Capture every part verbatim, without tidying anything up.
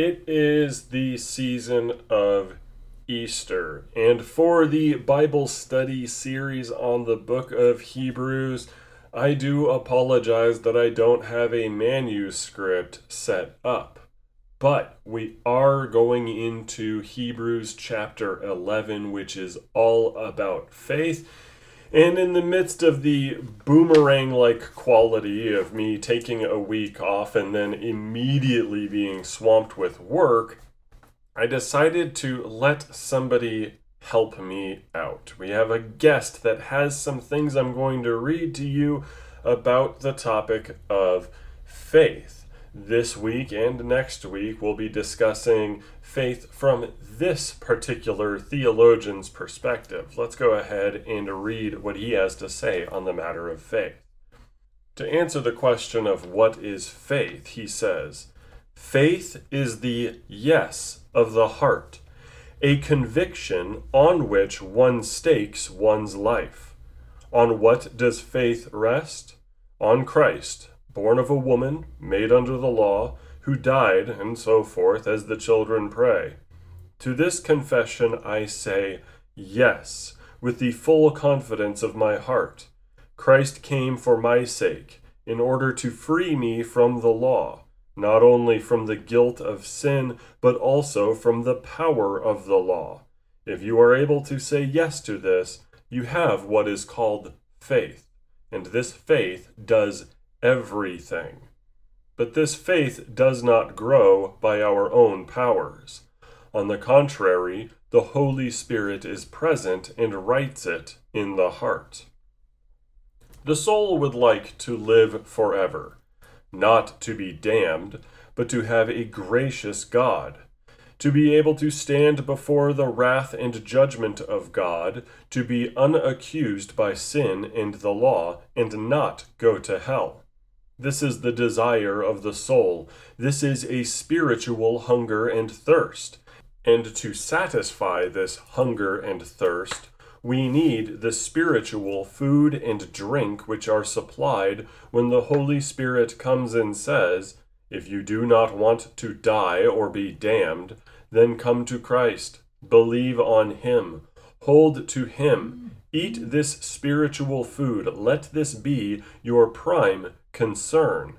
It is the season of Easter, and for the Bible study series on the book of Hebrews, I do apologize that I don't have a manuscript set up, but we are going into Hebrews chapter eleven, which is all about faith. And in the midst of the boomerang-like quality of me taking a week off and then immediately being swamped with work, I decided to let somebody help me out. We have a guest that has some things I'm going to read to you about the topic of faith. This week and next week, we'll be discussing faith from this particular theologian's perspective. Let's go ahead and read what he has to say on the matter of faith. To answer the question of what is faith, he says, "Faith is the yes of the heart, a conviction on which one stakes one's life. On what does faith rest? On Christ, born of a woman, made under the law, who died," and so forth, as the children pray. "To this confession I say, yes, with the full confidence of my heart. Christ came for my sake, in order to free me from the law, not only from the guilt of sin, but also from the power of the law. If you are able to say yes to this, you have what is called faith, and this faith does everything. But this faith does not grow by our own powers. On the contrary, the Holy Spirit is present and writes it in the heart. The soul would like to live forever, not to be damned, but to have a gracious God, to be able to stand before the wrath and judgment of God, to be unaccused by sin and the law, and not go to hell. This is the desire of the soul. This is a spiritual hunger and thirst. And to satisfy this hunger and thirst, we need the spiritual food and drink which are supplied when the Holy Spirit comes and says, 'If you do not want to die or be damned, then come to Christ, believe on him, hold to him, eat this spiritual food, let this be your prime concern.'"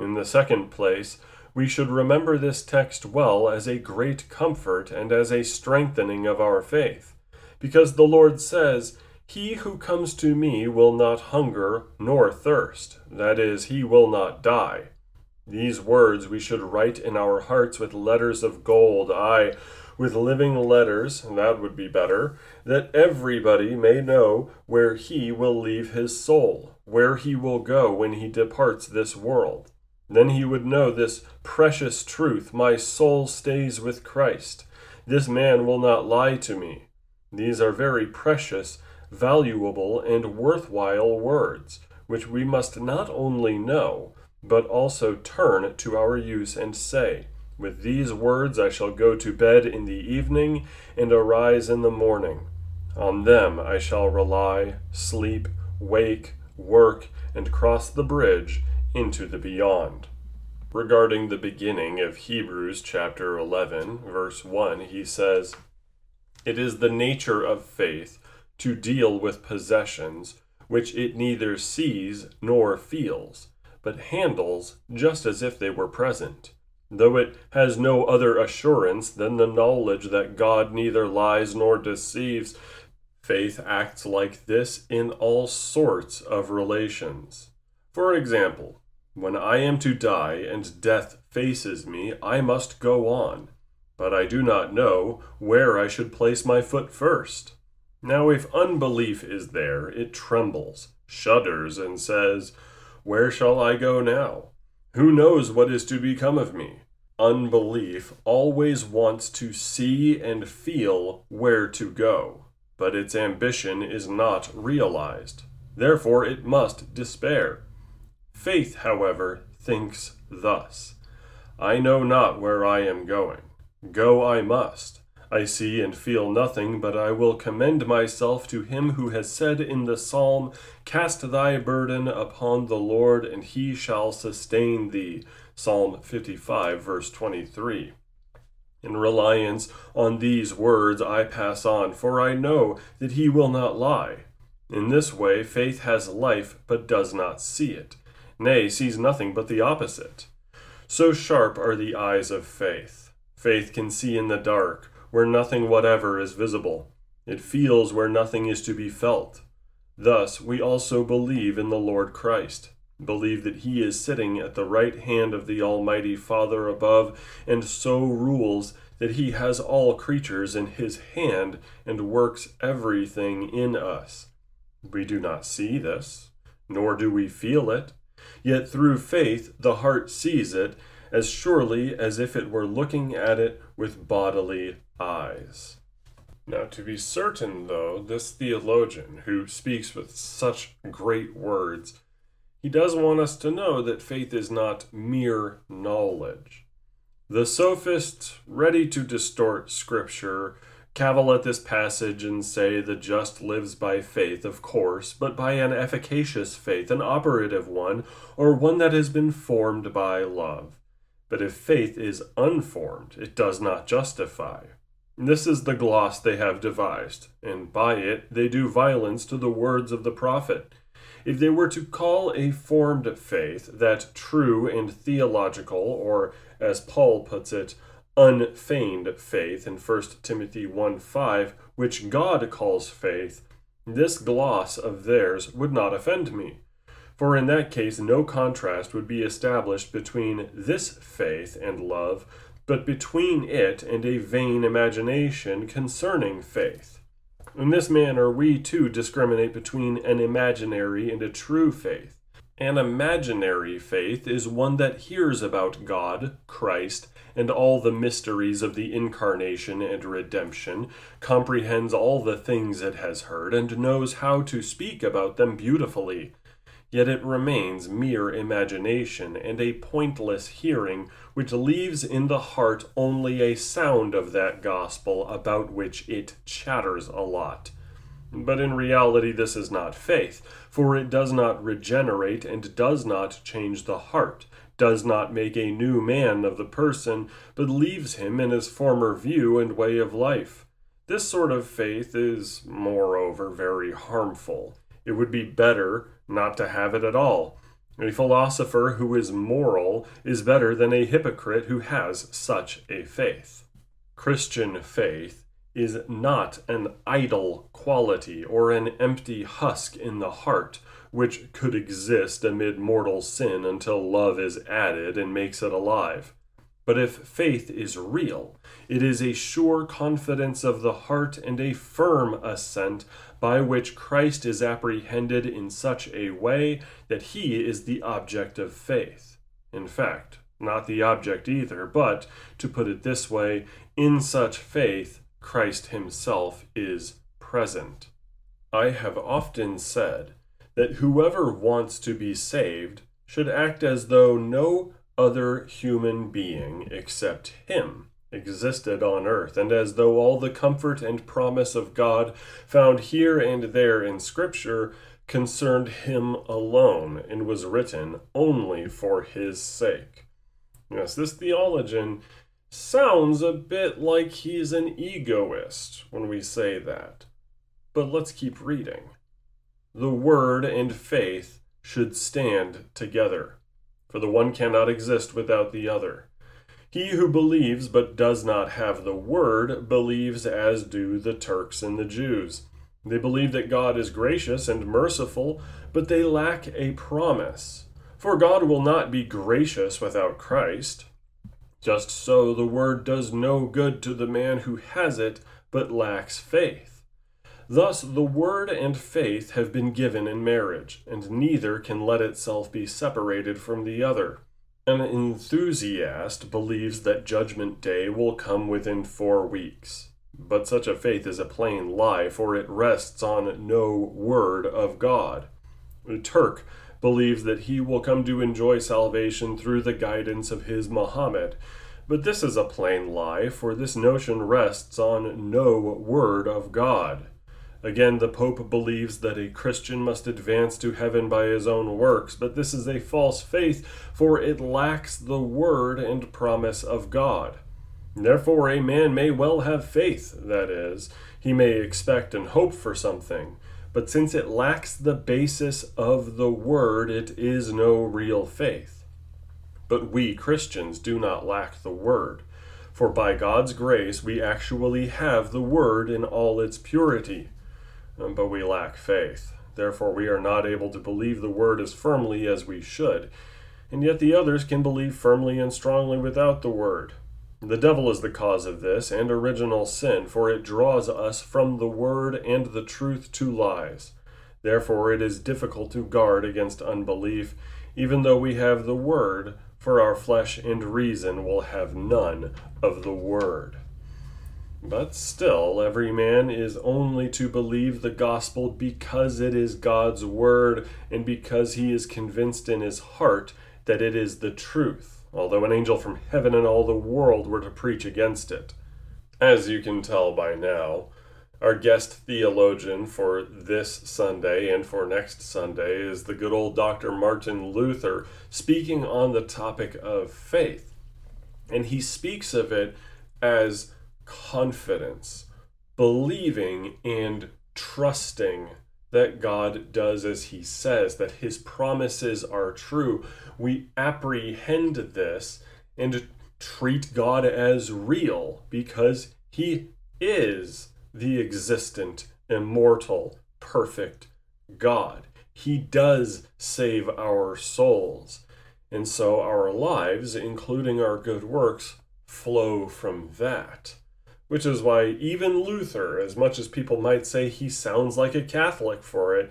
In the second place, we should remember this text well as a great comfort and as a strengthening of our faith, because the Lord says, "He who comes to me will not hunger nor thirst," that is, he will not die. These words we should write in our hearts with letters of gold, aye, with living letters, that would be better, that everybody may know where he will leave his soul, where he will go when he departs this world. Then he would know this precious truth, "My soul stays with Christ. This man will not lie to me." These are very precious, valuable, and worthwhile words, which we must not only know, but also turn to our use and say, "With these words I shall go to bed in the evening and arise in the morning. On them I shall rely, sleep, wake, work, and cross the bridge into the beyond." Regarding the beginning of Hebrews chapter eleven, verse one, he says, "It is the nature of faith to deal with possessions which it neither sees nor feels, but handles just as if they were present, though it has no other assurance than the knowledge that God neither lies nor deceives. Faith acts like this in all sorts of relations. For example, when I am to die and death faces me, I must go on, but I do not know where I should place my foot first. Now if unbelief is there, it trembles, shudders, and says, 'Where shall I go now? Who knows what is to become of me?' Unbelief always wants to see and feel where to go, but its ambition is not realized. Therefore, it must despair. Faith, however, thinks thus: 'I know not where I am going. Go I must. I see and feel nothing, but I will commend myself to him who has said in the psalm, 'Cast thy burden upon the Lord, and he shall sustain thee.' Psalm fifty-five, verse twenty-three. In reliance on these words I pass on, for I know that he will not lie. In this way faith has life, but does not see it, nay, sees nothing but the opposite. So sharp are the eyes of faith. Faith can see in the dark, where nothing whatever is visible. It feels where nothing is to be felt. Thus we also believe in the Lord Christ, believe that he is sitting at the right hand of the Almighty Father above, and so rules that he has all creatures in his hand and works everything in us. We do not see this, nor do we feel it, yet through faith the heart sees it as surely as if it were looking at it with bodily eyes. Now, to be certain, though, this theologian, who speaks with such great words, he does want us to know that faith is not mere knowledge. The sophists, ready to distort Scripture, cavil at this passage and say the just lives by faith, of course, but by an efficacious faith, an operative one, or one that has been formed by love. But if faith is unformed, it does not justify. This is the gloss they have devised, and by it they do violence to the words of the prophet. If they were to call a formed faith that true and theological, or, as Paul puts it, unfeigned faith in First Timothy one five, which God calls faith, this gloss of theirs would not offend me. For in that case no contrast would be established between this faith and love, but between it and a vain imagination concerning faith. In this manner, we too discriminate between an imaginary and a true faith. An imaginary faith is one that hears about God, Christ, and all the mysteries of the incarnation and redemption, comprehends all the things it has heard, and knows how to speak about them beautifully. Yet it remains mere imagination and a pointless hearing, which leaves in the heart only a sound of that gospel about which it chatters a lot. But in reality this is not faith, for it does not regenerate and does not change the heart, does not make a new man of the person, but leaves him in his former view and way of life. This sort of faith is, moreover, very harmful. It would be better not to have it at all. A philosopher who is moral is better than a hypocrite who has such a faith. Christian faith is not an idle quality or an empty husk in the heart, which could exist amid mortal sin until love is added and makes it alive. But if faith is real, it is a sure confidence of the heart and a firm assent by which Christ is apprehended in such a way that he is the object of faith. In fact, not the object either, but, to put it this way, in such faith, Christ himself is present. I have often said that whoever wants to be saved should act as though no other human being except him existed on earth, and as though all the comfort and promise of God found here and there in Scripture concerned him alone and was written only for his sake. Yes, this theologian sounds a bit like he's an egoist when we say that, but let's keep reading. The word and faith should stand together, for the one cannot exist without the other. He who believes but does not have the word believes as do the Turks and the Jews. They believe that God is gracious and merciful, but they lack a promise. For God will not be gracious without Christ. Just so the word does no good to the man who has it but lacks faith. Thus, the word and faith have been given in marriage, and neither can let itself be separated from the other. An enthusiast believes that Judgment Day will come within four weeks. But such a faith is a plain lie, for it rests on no word of God. A Turk believes that he will come to enjoy salvation through the guidance of his Muhammad. But this is a plain lie, for this notion rests on no word of God. Again, the Pope believes that a Christian must advance to heaven by his own works, but this is a false faith, for it lacks the word and promise of God. Therefore, a man may well have faith, that is, he may expect and hope for something, but since it lacks the basis of the word, it is no real faith. But we Christians do not lack the word, for by God's grace we actually have the word in all its purity, but we lack faith. Therefore, we are not able to believe the word as firmly as we should, and yet the others can believe firmly and strongly without the word. The devil is the cause of this, and original sin, for it draws us from the word and the truth to lies. Therefore, it is difficult to guard against unbelief, even though we have the word, for our flesh and reason will have none of the word. But still, every man is only to believe the gospel because it is God's word, and because he is convinced in his heart that it is the truth, although an angel from heaven and all the world were to preach against it. As you can tell by now, our guest theologian for this Sunday and for next Sunday is the good old Doctor Martin Luther, speaking on the topic of faith. And he speaks of it as confidence, believing and trusting that God does as he says, that his promises are true. We apprehend this and treat God as real because he is the existent, immortal, perfect God. He does save our souls. And so our lives, including our good works, flow from that. Which is why even Luther, as much as people might say he sounds like a Catholic for it,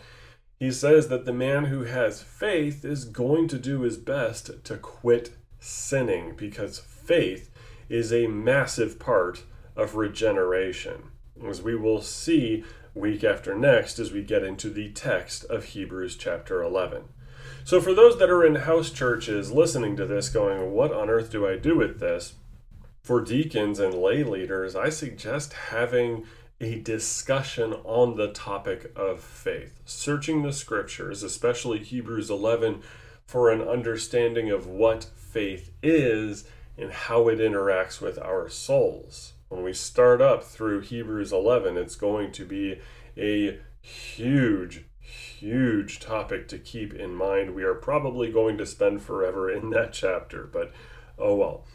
he says that the man who has faith is going to do his best to quit sinning, because faith is a massive part of regeneration, as we will see week after next as we get into the text of Hebrews chapter eleven. So for those that are in house churches listening to this going, what on earth do I do with this? For deacons and lay leaders, I suggest having a discussion on the topic of faith, searching the scriptures, especially Hebrews eleven, for an understanding of what faith is and how it interacts with our souls. When we start up through Hebrews eleven, it's going to be a huge, huge topic to keep in mind. We are probably going to spend forever in that chapter, but oh well.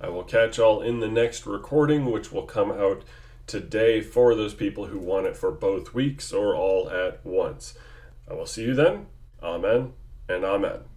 I will catch y'all in the next recording, which will come out today for those people who want it for both weeks or all at once. I will see you then. Amen and amen.